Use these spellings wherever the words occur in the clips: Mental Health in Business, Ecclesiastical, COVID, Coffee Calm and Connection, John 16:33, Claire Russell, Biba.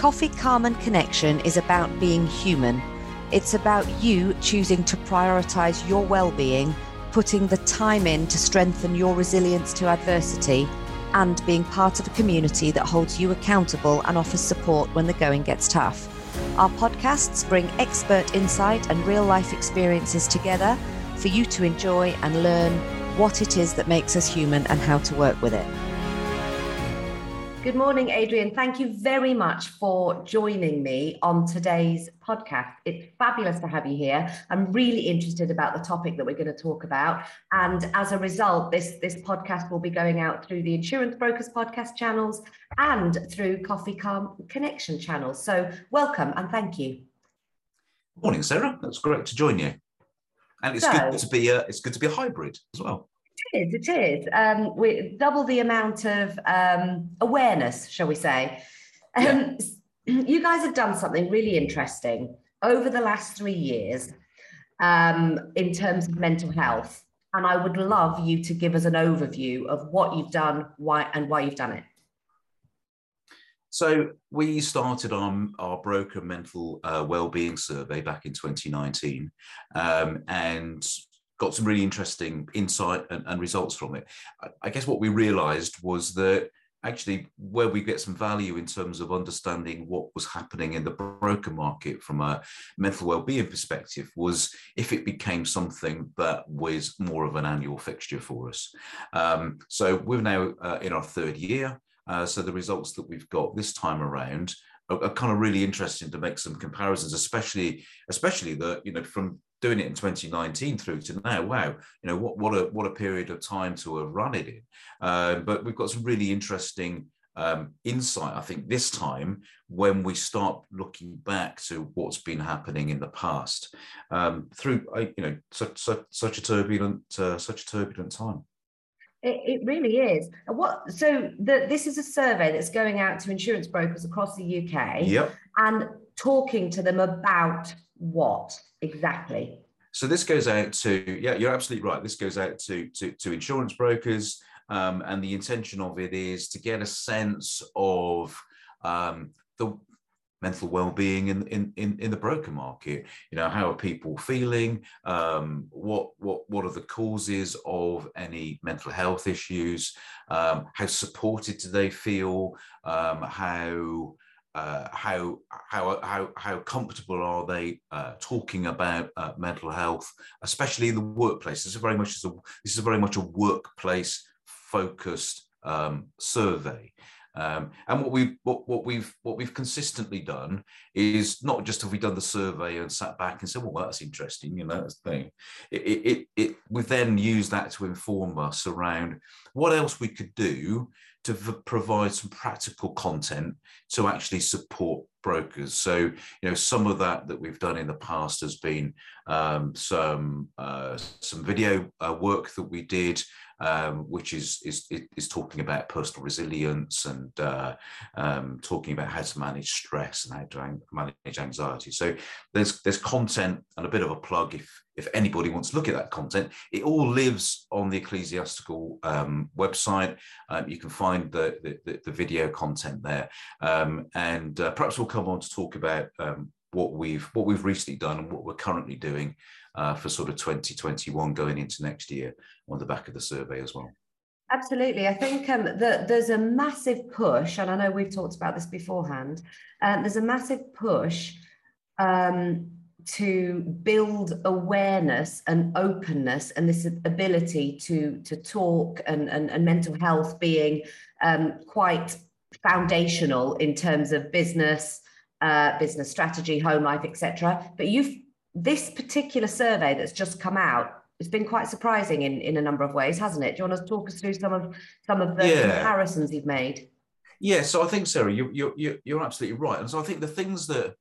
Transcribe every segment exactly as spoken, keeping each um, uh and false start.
Coffee Calm and Connection is about being human. It's about you choosing to prioritise your well-being, putting the time in to strengthen your resilience to adversity, and being part of a community that holds you accountable and offers support when the going gets tough. Our podcasts bring expert insight and real-life experiences together for you to enjoy and learn what it is that makes us human and how to work with it. Good morning, Adrian. Thank you very much for joining me on today's podcast. It's fabulous to have you here. I'm really interested about the topic that we're going to talk about. And as a result, this, this podcast will be going out through the Insurance Brokers podcast channels and through Coffee Calm Connection channels. So welcome and thank you. Morning, Sarah. That's great to join you. And it's so, good to be a, it's good to be a hybrid as well. It is, it is. Um, we double the amount of um, awareness, shall we say. Um, yeah. You guys have done something really interesting over the last three years um, in terms of mental health. And I would love you to give us an overview of what you've done, why, and why you've done it. So we started our, our broker mental uh, wellbeing survey back in twenty nineteen. Um, and got some really interesting insight and, and results from it. I, I guess what we realized was that actually where we get some value in terms of understanding what was happening in the broker market from a mental wellbeing perspective was if it became something that was more of an annual fixture for us. Um, so we're now uh, in our third year. Uh, so the results that we've got this time around are, are kind of really interesting to make some comparisons, especially, especially that, you know, from doing it in twenty nineteen through to now, wow, you know, what what a what a period of time to have run it in. Uh, but we've got some really interesting um, insight, I think, this time when we start looking back to what's been happening in the past um, through, you know, such such, such a turbulent uh, such a turbulent time. It, it really is. What so the, this is a survey that's going out to insurance brokers across the U K. Yep. And talking to them about what exactly? So this goes out to, yeah, you're absolutely right. This goes out to, to, to insurance brokers. Um, and the intention of it is to get a sense of um, the mental well-being in, in, in, in the broker market. You know, how are people feeling? Um, what, what, what are the causes of any mental health issues? Um, how supported do they feel? Um, how... Uh, how how how how comfortable are they uh, talking about uh, mental health, especially in the workplace? This is very much a this is very much a workplace focused um, survey. Um, and what we what, what we've what we've consistently done is not just have we done the survey and sat back and said, well, that's interesting, you know, that's the thing. It it it, it we then use that to inform us around what else we could do to v- provide some practical content to actually support brokers. So, you know, some of that that we've done in the past has been um, some uh, some video uh, work that we did, um, which is, is is talking about personal resilience and uh, um, talking about how to manage stress and how to manage anxiety. So there's there's content and a bit of a plug if if anybody wants to look at that content. It all lives on the Ecclesiastical um, website. Um, you can find the, the, the video content there. Um, and uh, perhaps we'll come on to talk about um, what we've what we've recently done and what we're currently doing uh, for sort of twenty twenty-one going into next year on the back of the survey as well. Absolutely. I think um, that there's a massive push, and I know we've talked about this beforehand, uh, there's a massive push um, to build awareness and openness and this ability to, to talk and, and, and mental health being um, quite foundational in terms of business, uh, business strategy, home life, et cetera. But you've this particular survey that's just come out, it's been quite surprising in, in a number of ways, hasn't it? Do you want to talk us through some of some of the yeah. comparisons you've made? Yeah, so I think, Sarah, you, you, you, you're absolutely right. And so I think the things that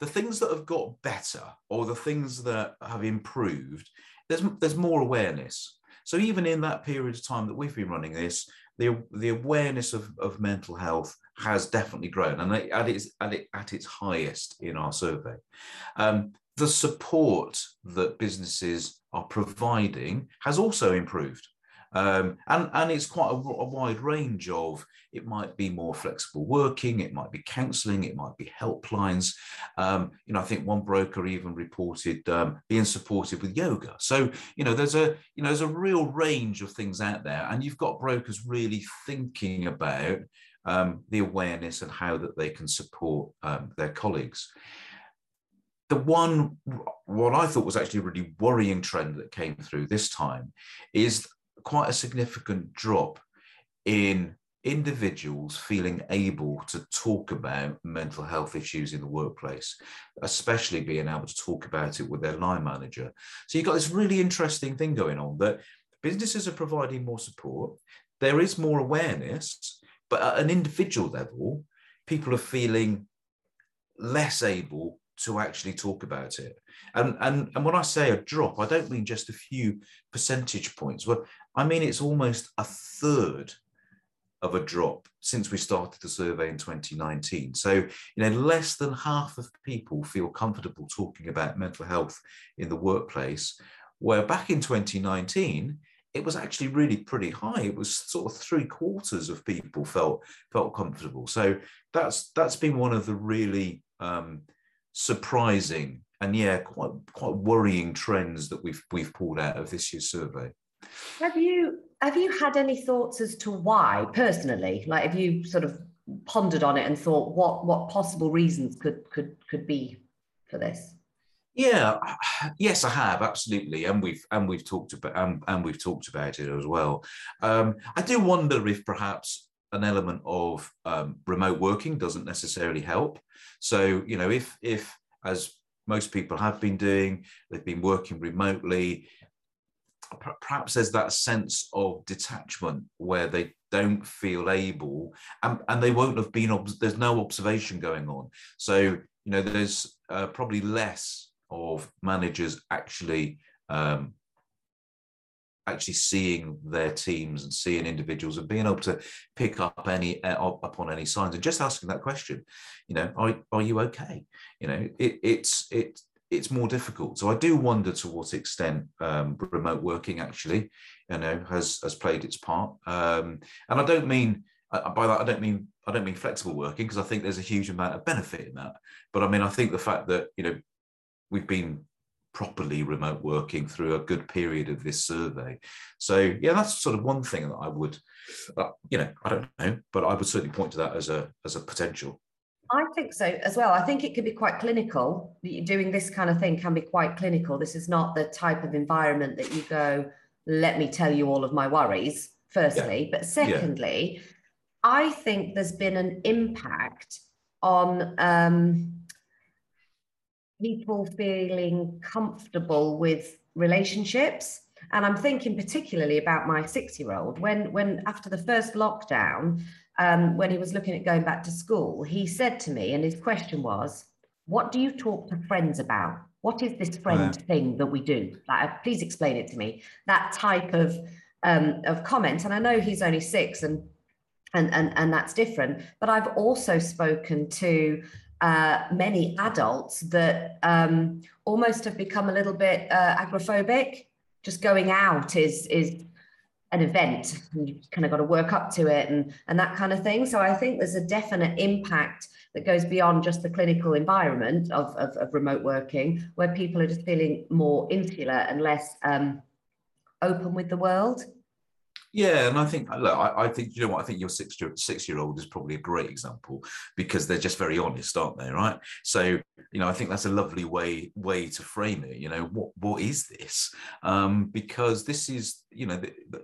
The things that have got better or the things that have improved, there's there's more awareness. So even in that period of time that we've been running this, the the awareness of, of mental health has definitely grown, and it, at its at, it, at its highest in our survey. Um, the support that businesses are providing has also improved. Um, and, and it's quite a, a wide range of, it might be more flexible working, it might be counselling, it might be helplines. Um, you know, I think one broker even reported um, being supported with yoga. So, you know, there's a, you know, there's a real range of things out there, and you've got brokers really thinking about um, the awareness and how that they can support um, their colleagues. The one, what I thought was actually a really worrying trend that came through this time is quite a significant drop in individuals feeling able to talk about mental health issues in the workplace, especially being able to talk about it with their line manager. So you've got this really interesting thing going on that businesses are providing more support, there is more awareness, but at an individual level, people are feeling less able to actually talk about it. And, and, and when I say a drop, I don't mean just a few percentage points. Well, I mean, it's almost a third of a drop since we started the survey in twenty nineteen. So, you know, less than half of people feel comfortable talking about mental health in the workplace, where back in twenty nineteen, it was actually really pretty high. It was sort of three quarters of people felt, felt comfortable. So that's, that's been one of the really, um, surprising and yeah quite quite worrying trends that we've we've pulled out of this year's survey. Have you have you had any thoughts as to why personally, like have you sort of pondered on it and thought what what possible reasons could could could be for this? Yeah, yes, I have, absolutely, and we've and we've talked about and, and we've talked about it as well. um I do wonder if perhaps an element of um, remote working doesn't necessarily help. So, you know, if, if, as most people have been doing, they've been working remotely, perhaps there's that sense of detachment where they don't feel able, and, and they won't have been, there's no observation going on. So, you know, there's uh, probably less of managers actually um, actually seeing their teams and seeing individuals and being able to pick up any uh, up on any signs and just asking that question, you know, are, are you okay? You know, it, it's it it's more difficult. So I do wonder to what extent um, remote working actually, you know, has has played its part. Um, and I don't mean uh, by that I don't mean I don't mean flexible working, because I think there's a huge amount of benefit in that. But I mean, I think the fact that, you know, we've been properly remote working through a good period of this survey. So yeah, that's sort of one thing that I would, uh, you know, I don't know, but I would certainly point to that as a as a potential. I think so as well. I think it could be quite clinical. Doing this kind of thing can be quite clinical. This is not the type of environment that you go, let me tell you all of my worries, firstly. Yeah. But secondly, yeah. I think there's been an impact on um, people feeling comfortable with relationships. And I'm thinking particularly about my six-year-old. When, when after the first lockdown, um, when he was looking at going back to school, he said to me, and his question was, what do you talk to friends about? What is this friend yeah. thing that we do? Like, please explain it to me. That type of, um, of comment. And I know he's only six and, and, and, and that's different, but I've also spoken to Uh, many adults that um, almost have become a little bit uh, agoraphobic. Just going out is is an event, and you've kind of got to work up to it and, and that kind of thing. So I think there's a definite impact that goes beyond just the clinical environment of, of, of remote working, where people are just feeling more insular and less um, open with the world. Yeah, and I think, look, I, I think, you know what, I think your six, six-year-old is probably a great example, because they're just very honest, aren't they, right? So, you know, I think that's a lovely way way to frame it, you know, what what is this? Um, because this is, you know,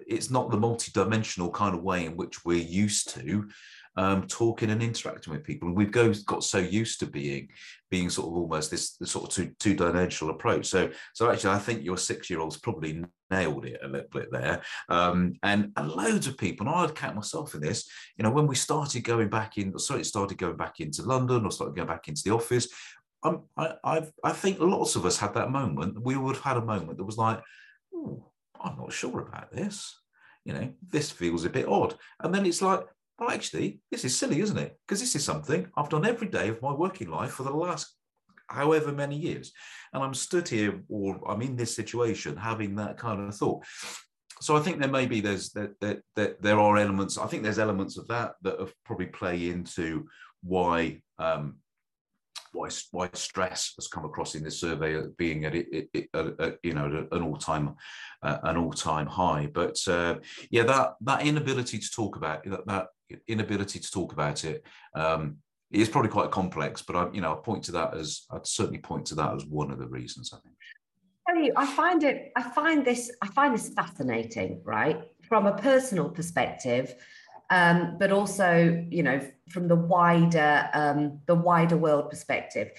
it's not the multi-dimensional kind of way in which we're used to um, talking and interacting with people. And we've got so used to being being sort of almost this, this sort of two, two-dimensional approach. So, so actually, I think your six-year-old's probably nailed it a little bit there. Um, and, and loads of people, and I'd count myself in this, you know, when we started going back in, sorry, it started going back into London or started going back into the office, um, I, I've, I think lots of us had that moment. We would have had a moment that was like, oh, I'm not sure about this. You know, this feels a bit odd. And then it's like, well, actually, this is silly, isn't it? Because this is something I've done every day of my working life for the last however many years. And I'm stood here, or I'm in this situation having that kind of thought. So I think there may be, there's, that there, there, there are elements, I think there's elements of that that have probably play into why, um, why, why stress has come across in this survey being at, it, it, at you know, an all-time, uh, an all-time high. But uh, yeah, that, that inability to talk about, that, that inability to talk about it, um, is probably quite complex, but I, you know, I point to that as, I'd certainly point to that as one of the reasons, I think. I tell you, I find it, I find this, I find this fascinating, right? From a personal perspective, um, but also, you know, from the wider, um, the wider world perspective.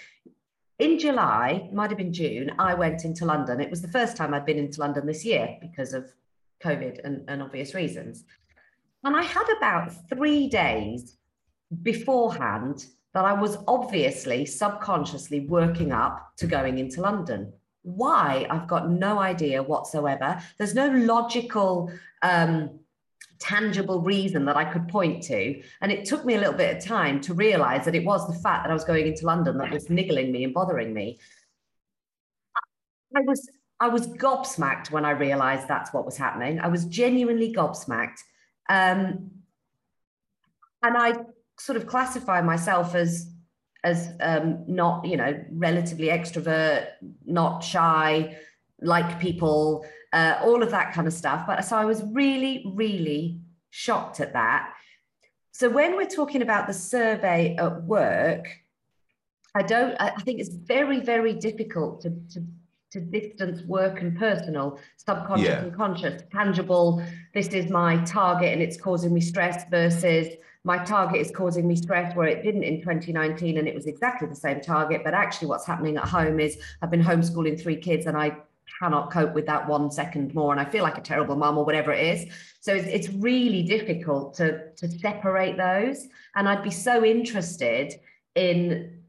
In July, might have been June, I went into London. It was the first time I'd been into London this year because of COVID and, and obvious reasons. And I had about three days beforehand that I was obviously subconsciously working up to going into London. Why? I've got no idea whatsoever. There's no logical, um, tangible reason that I could point to. And it took me a little bit of time to realize that it was the fact that I was going into London that was niggling me and bothering me. I was, I was gobsmacked when I realized that's what was happening. I was genuinely gobsmacked. Um, and I sort of classify myself as as um, not, you know, relatively extrovert, not shy, like people, uh, all of that kind of stuff. But so I was really, really shocked at that. So when we're talking about the survey at work, I don't, I think it's very, very difficult to, to, to distance work and personal, subconscious yeah. and conscious, tangible, this is my target and it's causing me stress versus my target is causing me stress where it didn't in twenty nineteen and it was exactly the same target, but actually what's happening at home is I've been homeschooling three kids and I cannot cope with that one second more and I feel like a terrible mum or whatever it is. So it's, it's really difficult to, to separate those. And I'd be so interested in,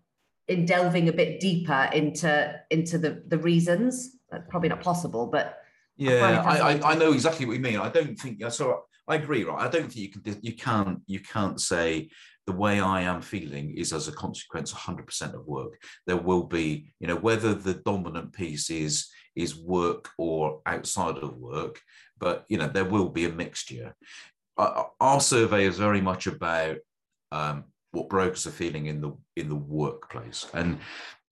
in delving a bit deeper into, into the, the reasons. That's probably not possible, but... Yeah, I, I, I know exactly what you mean. I don't think... So I agree, right? I don't think you can you can you can't say the way I am feeling is as a consequence one hundred percent of work. There will be, you know, whether the dominant piece is is work or outside of work, but you know there will be a mixture. Our, our survey is very much about um, what brokers are feeling in the in the workplace, and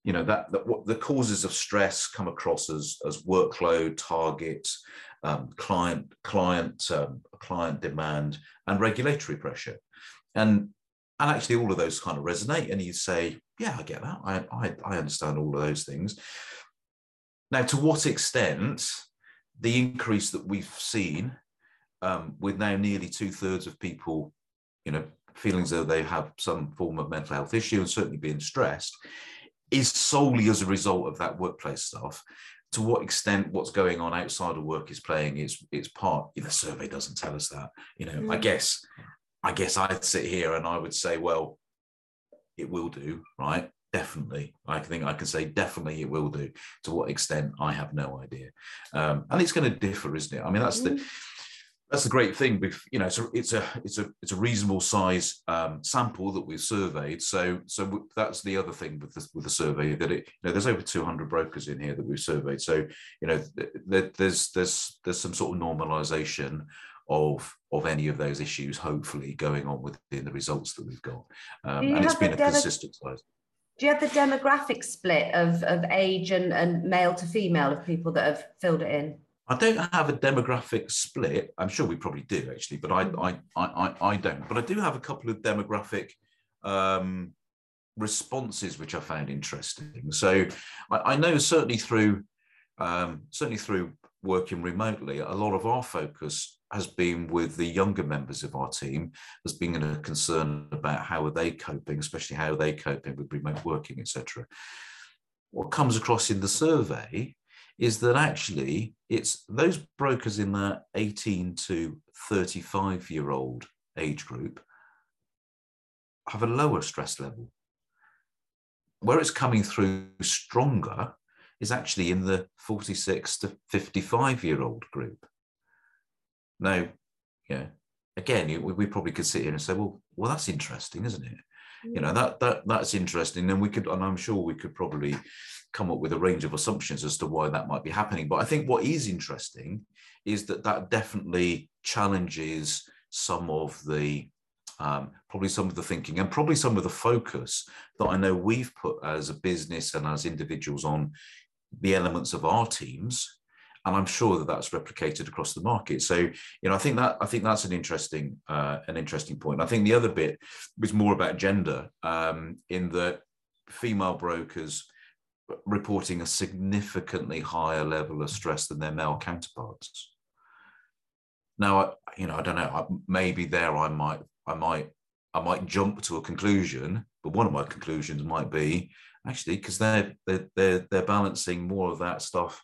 you know that that what the causes of stress come across as as workload, targets. Um, client, client, um, client demand, and regulatory pressure, and and actually all of those kind of resonate. And you say, yeah, I get that. I I, I understand all of those things. Now, to what extent the increase that we've seen, um, with now nearly two thirds of people, you know, feeling as though they have some form of mental health issue and certainly being stressed, is solely as a result of that workplace stuff. To what extent what's going on outside of work is playing its its part? The survey doesn't tell us that. You know, mm. I guess, I guess I'd sit here and I would say, well, it will do, right? Definitely. I think I can say definitely it will do. To what extent, I have no idea. Um, and it's going to differ, isn't it? I mean, that's mm. the that's the great thing. With you know, it's a it's a it's a it's a reasonable size um, sample that we've surveyed. So so that's the other thing with the, with the survey that it you know there's over two hundred brokers in here that we've surveyed. So you know th th there's there's there's some sort of normalization of of any of those issues hopefully going on within the results that we've got. Um, and it's been a consistent size. Do you have the demographic split of of age and and male to female of people that have filled it in? I don't have a demographic split. I'm sure we probably do actually, but I I I I don't. But I do have a couple of demographic um, responses which I found interesting. So I, I know certainly through um, certainly through working remotely, a lot of our focus has been with the younger members of our team. There's been a concern about how are they coping, especially how are they coping with remote working, et cetera. What comes across in the survey is that actually it's those brokers in that eighteen to thirty-five year old age group have a lower stress level. Where it's coming through stronger is actually in the forty-six to fifty-five year old group. Now, yeah, again, we probably could sit here and say, well, well, that's interesting, isn't it? You know, that that that's interesting. And we could, and I'm sure we could probably come up with a range of assumptions as to why that might be happening. But I think what is interesting is that that definitely challenges some of the Um, probably some of the thinking and probably some of the focus that I know we've put as a business and as individuals on the elements of our teams. And I'm sure that that's replicated across the market. So, you know, I think that I think that's an interesting uh, an interesting point. I think the other bit was more about gender, um, in that female brokers reporting a significantly higher level of stress than their male counterparts. Now, you know, I don't know, maybe there I might I might, I might jump to a conclusion, but one of my conclusions might be actually because they're they're they're they're balancing more of that stuff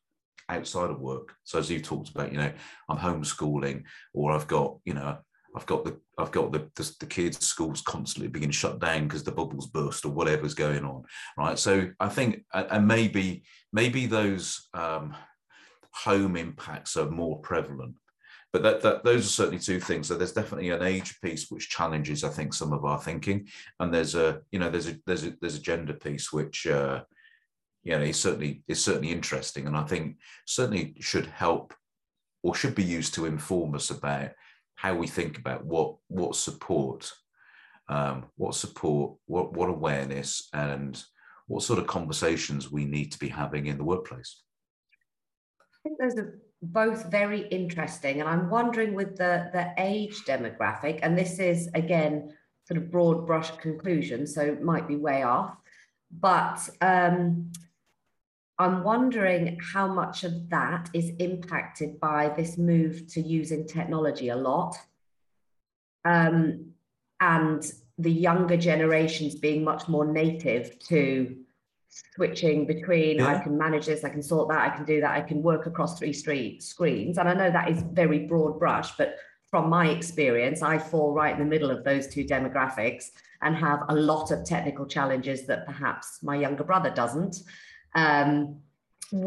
outside of work. So as you talked about, you know, I'm homeschooling, or I've got, you know, I've got the I've got the the, the kids' schools constantly being shut down because the bubbles burst or whatever's going on, right? So I think, and maybe maybe those um, home impacts are more prevalent. But that, that, those are certainly two things. So there's definitely an age piece which challenges, I think, some of our thinking, and there's a, you know, there's a there's a there's a gender piece which, uh, you know, is certainly is certainly interesting, and I think certainly should help or should be used to inform us about how we think about what what support, um, what support, what what awareness, and what sort of conversations we need to be having in the workplace. I think there's a both very interesting, and I'm wondering with the the age demographic, and this is again sort of broad brush conclusion, so might be way off, but um I'm wondering how much of that is impacted by this move to using technology a lot, um and the younger generations being much more native to switching between, yeah, I can manage this, I can sort that, I can do that, I can work across three street screens. And I know that is very broad brush, but from my experience, I fall right in the middle of those two demographics and have a lot of technical challenges that perhaps my younger brother doesn't, um,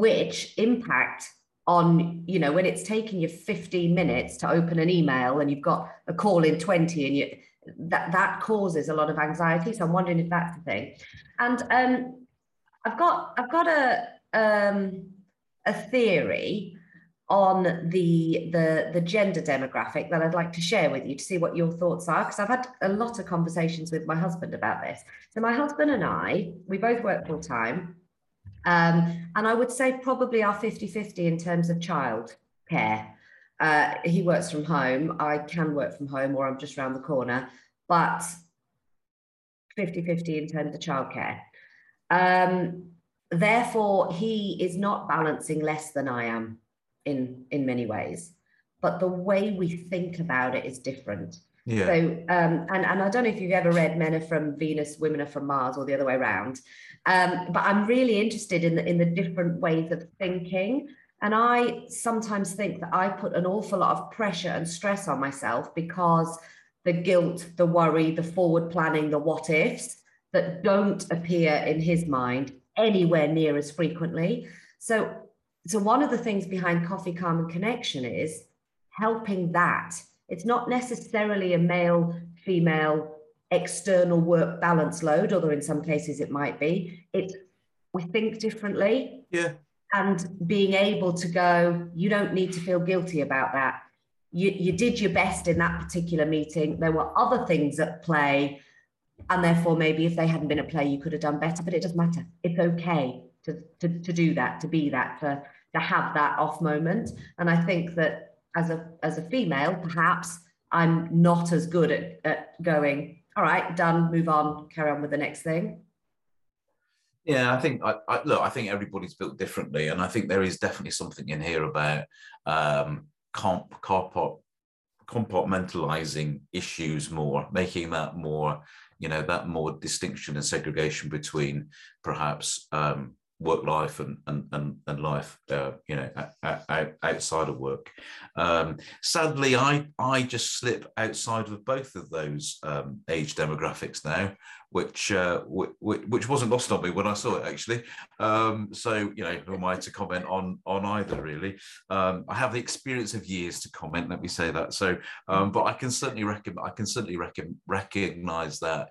which impact on, you know, when it's taking you fifteen minutes to open an email and you've got a call in twenty, and you, that, that causes a lot of anxiety. So I'm wondering if that's the thing. And um, I've got I've got a um, a theory on the the the gender demographic that I'd like to share with you to see what your thoughts are, because I've had a lot of conversations with my husband about this. So my husband and I, we both work full time, um, and I would say probably are fifty fifty in terms of child care. Uh, he works from home. I can work from home, or I'm just around the corner, but fifty fifty in terms of childcare. Um, therefore, he is not balancing less than I am in, in many ways, but the way we think about it is different. Yeah. So, um, and, and I don't know if you've ever read Men Are From Venus, Women Are From Mars, or the other way around, um, but I'm really interested in the, in the different ways of thinking. And I sometimes think that I put an awful lot of pressure and stress on myself because the guilt, the worry, the forward planning, the what ifs, that don't appear in his mind anywhere near as frequently. So, so one of the things behind Coffee, Calm and Connection is helping that. It's not necessarily a male, female, external work balance load, although in some cases it might be. It's, we think differently. Yeah. And being able to go, you don't need to feel guilty about that. You, you did your best in that particular meeting. There were other things at play, and therefore, maybe if they hadn't been at play, you could have done better, but it doesn't matter. It's okay to, to, to do that, to be that, to, to have that off moment. And I think that as a, as a female, perhaps I'm not as good at, at going, all right, done, move on, carry on with the next thing. Yeah, I think, I, I, look, I think everybody's built differently. And I think there is definitely something in here about um, comp, carport, compartmentalizing issues more, making that more, you know, that more distinction and segregation between perhaps um, work life and and and, and life, uh, you know, outside of work. Um, sadly, I I just slip outside of both of those um, age demographics now, which uh, which which wasn't lost on me when I saw it actually. Um, so you know, who am I to comment on on either really? Um, I have the experience of years to comment. Let me say that. So, um, but I can certainly recommend. I can certainly reckon, recognize that.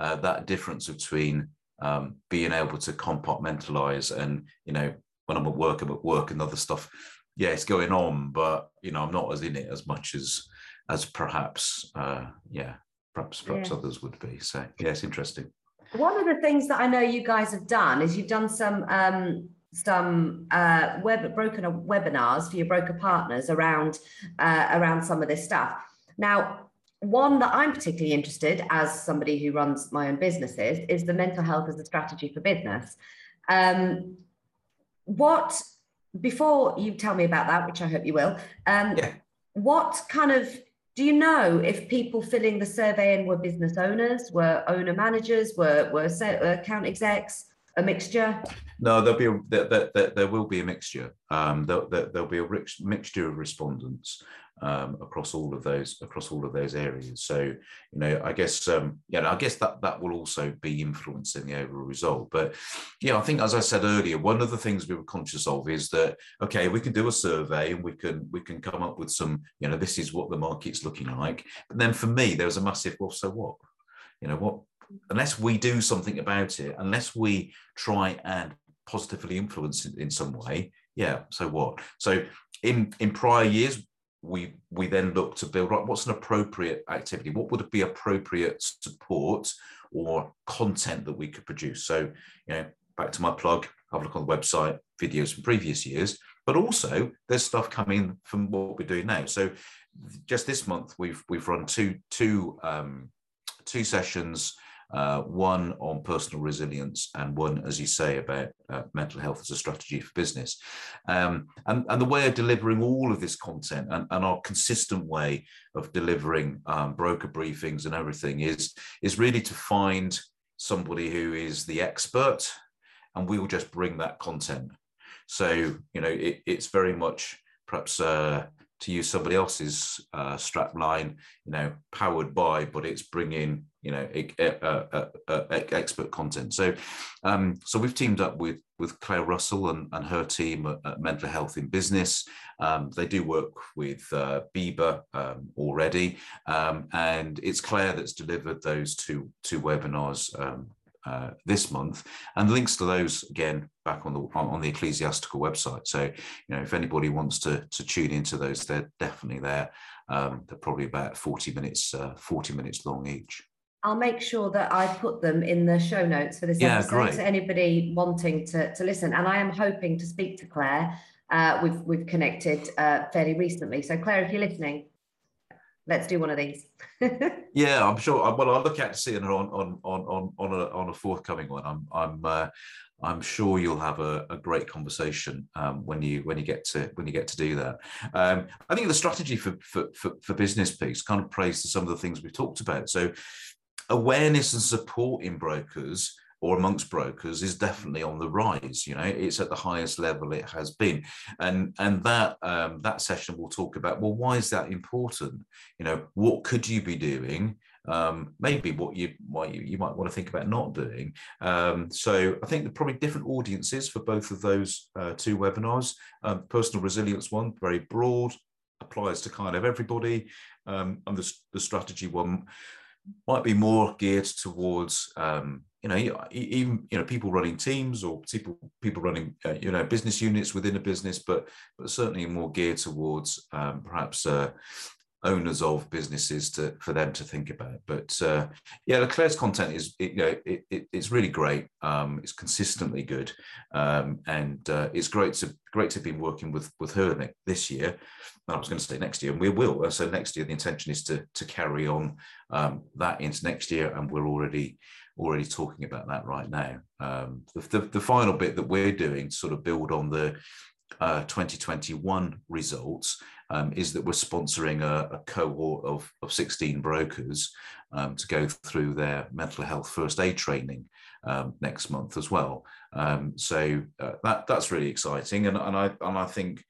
uh, that difference between um, being able to compartmentalize and, you know, when I'm at work, I'm at work and other stuff. Yeah, it's going on, but, you know, I'm not as in it as much as, as perhaps, uh, yeah, perhaps, perhaps yeah. others would be. So, yeah, it's interesting. One of the things that I know you guys have done is you've done some um, some uh, web broker webinars for your broker partners around uh, around some of this stuff. Now, one that I'm particularly interested, as somebody who runs my own businesses, is the mental health as a strategy for business. Um, what before you tell me about that, which I hope you will, um, yeah. what kind of do you know if people filling the survey in were business owners, were owner managers, were were account execs, a mixture? No, there'll be a, there, there, there will be a mixture. Um, there, there, there'll be a rich mixture of respondents um, across all of those across all of those areas. So, you know, I guess um, yeah, I guess that that will also be influencing the overall result. But yeah, I think as I said earlier, one of the things we were conscious of is that okay, we can do a survey and we can we can come up with some, you know, this is what the market's looking like. But then for me, there was a massive well, so what? You know what? Unless we do something about it, unless we try and positively influence it in some way, yeah, so what? So in, in prior years, we we then look to build, right, what's an appropriate activity? What would be appropriate support or content that we could produce? So, you know, back to my plug, have a look on the website, videos from previous years, but also there's stuff coming from what we're doing now. So just this month, we've we've run two, two, um, two sessions, Uh, one on personal resilience and one, as you say, about uh, mental health as a strategy for business. Um, and, and the way of delivering all of this content and, and our consistent way of delivering um, broker briefings and everything is, is really to find somebody who is the expert, and we will just bring that content. So, you know, it, it's very much perhaps uh, to use somebody else's uh, strap line, you know, powered by, but it's bringing, you know, uh, uh, uh, expert content. So, um, so we've teamed up with with Claire Russell and, and her team at Mental Health in Business. Um, they do work with uh, Biba um, already, um, and it's Claire that's delivered those two two webinars um, uh, this month. And links to those again back on the on the Ecclesiastical website. So, you know, if anybody wants to to tune into those, they're definitely there. Um, they're probably about forty minutes uh, forty minutes long each. I'll make sure that I put them in the show notes for this yeah, episode great. to anybody wanting to, to listen. And I am hoping to speak to Claire. Uh, we've, we've connected uh, fairly recently. So Claire, if you're listening, let's do one of these. Yeah, I'm sure. Well, I'll look out to seeing her on on on on a, on a forthcoming one. I'm I'm uh, I'm sure you'll have a, a great conversation um, when you when you get to when you get to do that. Um, I think the strategy for for, for for business piece kind of plays to some of the things we've talked about. So, awareness and support in brokers or amongst brokers is definitely on the rise. You know, it's at the highest level it has been, and and that um, that session will talk about, well, why is that important? You know, what could you be doing? Um, maybe what you might you, you might want to think about not doing. Um, so I think there are probably different audiences for both of those uh, two webinars. Um, personal resilience one, very broad, applies to kind of everybody, um, and the, the strategy one might be more geared towards, um, you know, even, you know, people running teams or people people running, uh, you know, business units within a business, but but certainly more geared towards um, perhaps uh, owners of businesses to for them to think about. But uh, yeah, Claire's content is, it, you know, it, it, it's really great. Um, it's consistently good, um, and uh, it's great to great to have been working with with her this year. I was going to say next year, and we will. So next year, the intention is to to carry on um, that into next year, and we're already already talking about that right now. Um, the, the, the final bit that we're doing to sort of build on the uh, twenty twenty-one results um, is that we're sponsoring a, a cohort of, of sixteen brokers um, to go through their mental health first aid training um, next month as well. Um, so uh, that that's really exciting, and and I and I think.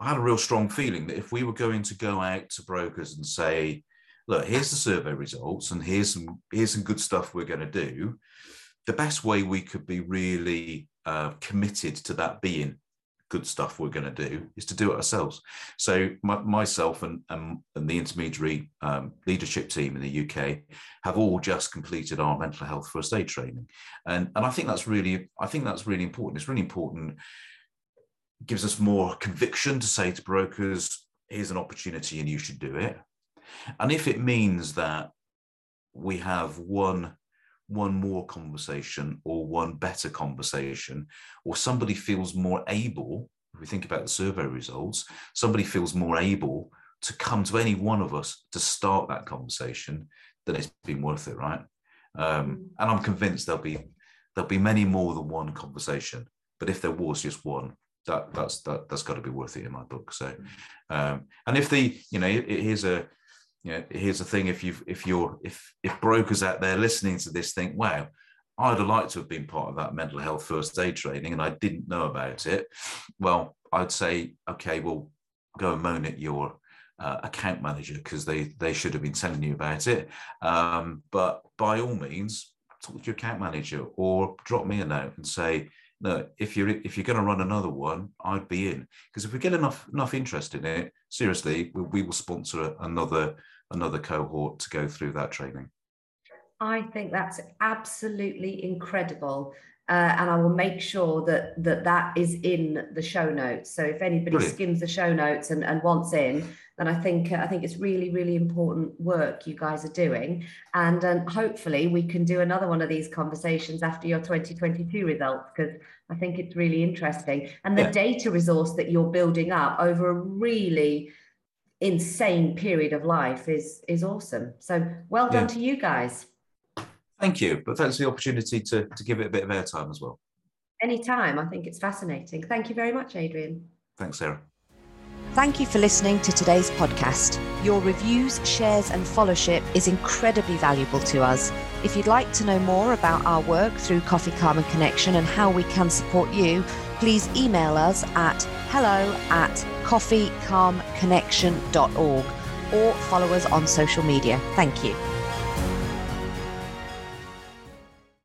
I had a real strong feeling that if we were going to go out to brokers and say, look, here's the survey results and here's some, here's some good stuff we're going to do, the best way we could be really uh, committed to that being good stuff we're going to do is to do it ourselves. So my, myself and, and, and the intermediary um, leadership team in the U K have all just completed our mental health first aid training. And, and I think that's really, I think that's really important. It's really important. It gives us more conviction to say to brokers, here's an opportunity and you should do it. And if it means that we have one one more conversation or one better conversation, or somebody feels more able, if we think about the survey results, somebody feels more able to come to any one of us to start that conversation, then it's been worth it, right? Um, and I'm convinced there'll be there'll be many more than one conversation, but if there was just one, that that's that that's got to be worth it in my book. So, um, and if the you know it, it, here's a You know, here's the thing, if you've if you're if if brokers out there listening to this think, wow, I'd have liked to have been part of that mental health first aid training and I didn't know about it, well, I'd say, okay, well, go and moan at your uh, account manager, because they they should have been telling you about it. Um, but by all means, talk to your account manager or drop me a note and say, no, if you're if you're going to run another one, I'd be in, because if we get enough enough interest in it, seriously, we, we will sponsor another another cohort to go through that training. I think that's absolutely incredible, uh, and I will make sure that that that is in the show notes. So if anybody Brilliant. skims the show notes and, and wants in, then I think I think it's really really important work you guys are doing, and um, hopefully we can do another one of these conversations after your twenty twenty-two results, because I think it's really interesting. And the yeah. data resource that you're building up over a really insane period of life is is awesome. So well done yeah. to you guys. Thank you, but thanks for the opportunity to, to give it a bit of airtime as well. Anytime, I think it's fascinating. Thank you very much, Adrian. Thanks, Sarah. Thank you for listening to today's podcast. Your reviews, shares and followership is incredibly valuable to us. If you'd like to know more about our work through Coffee Calm and Connection and how we can support you, please email us at hello at coffeecalmconnection.org or follow us on social media. Thank you.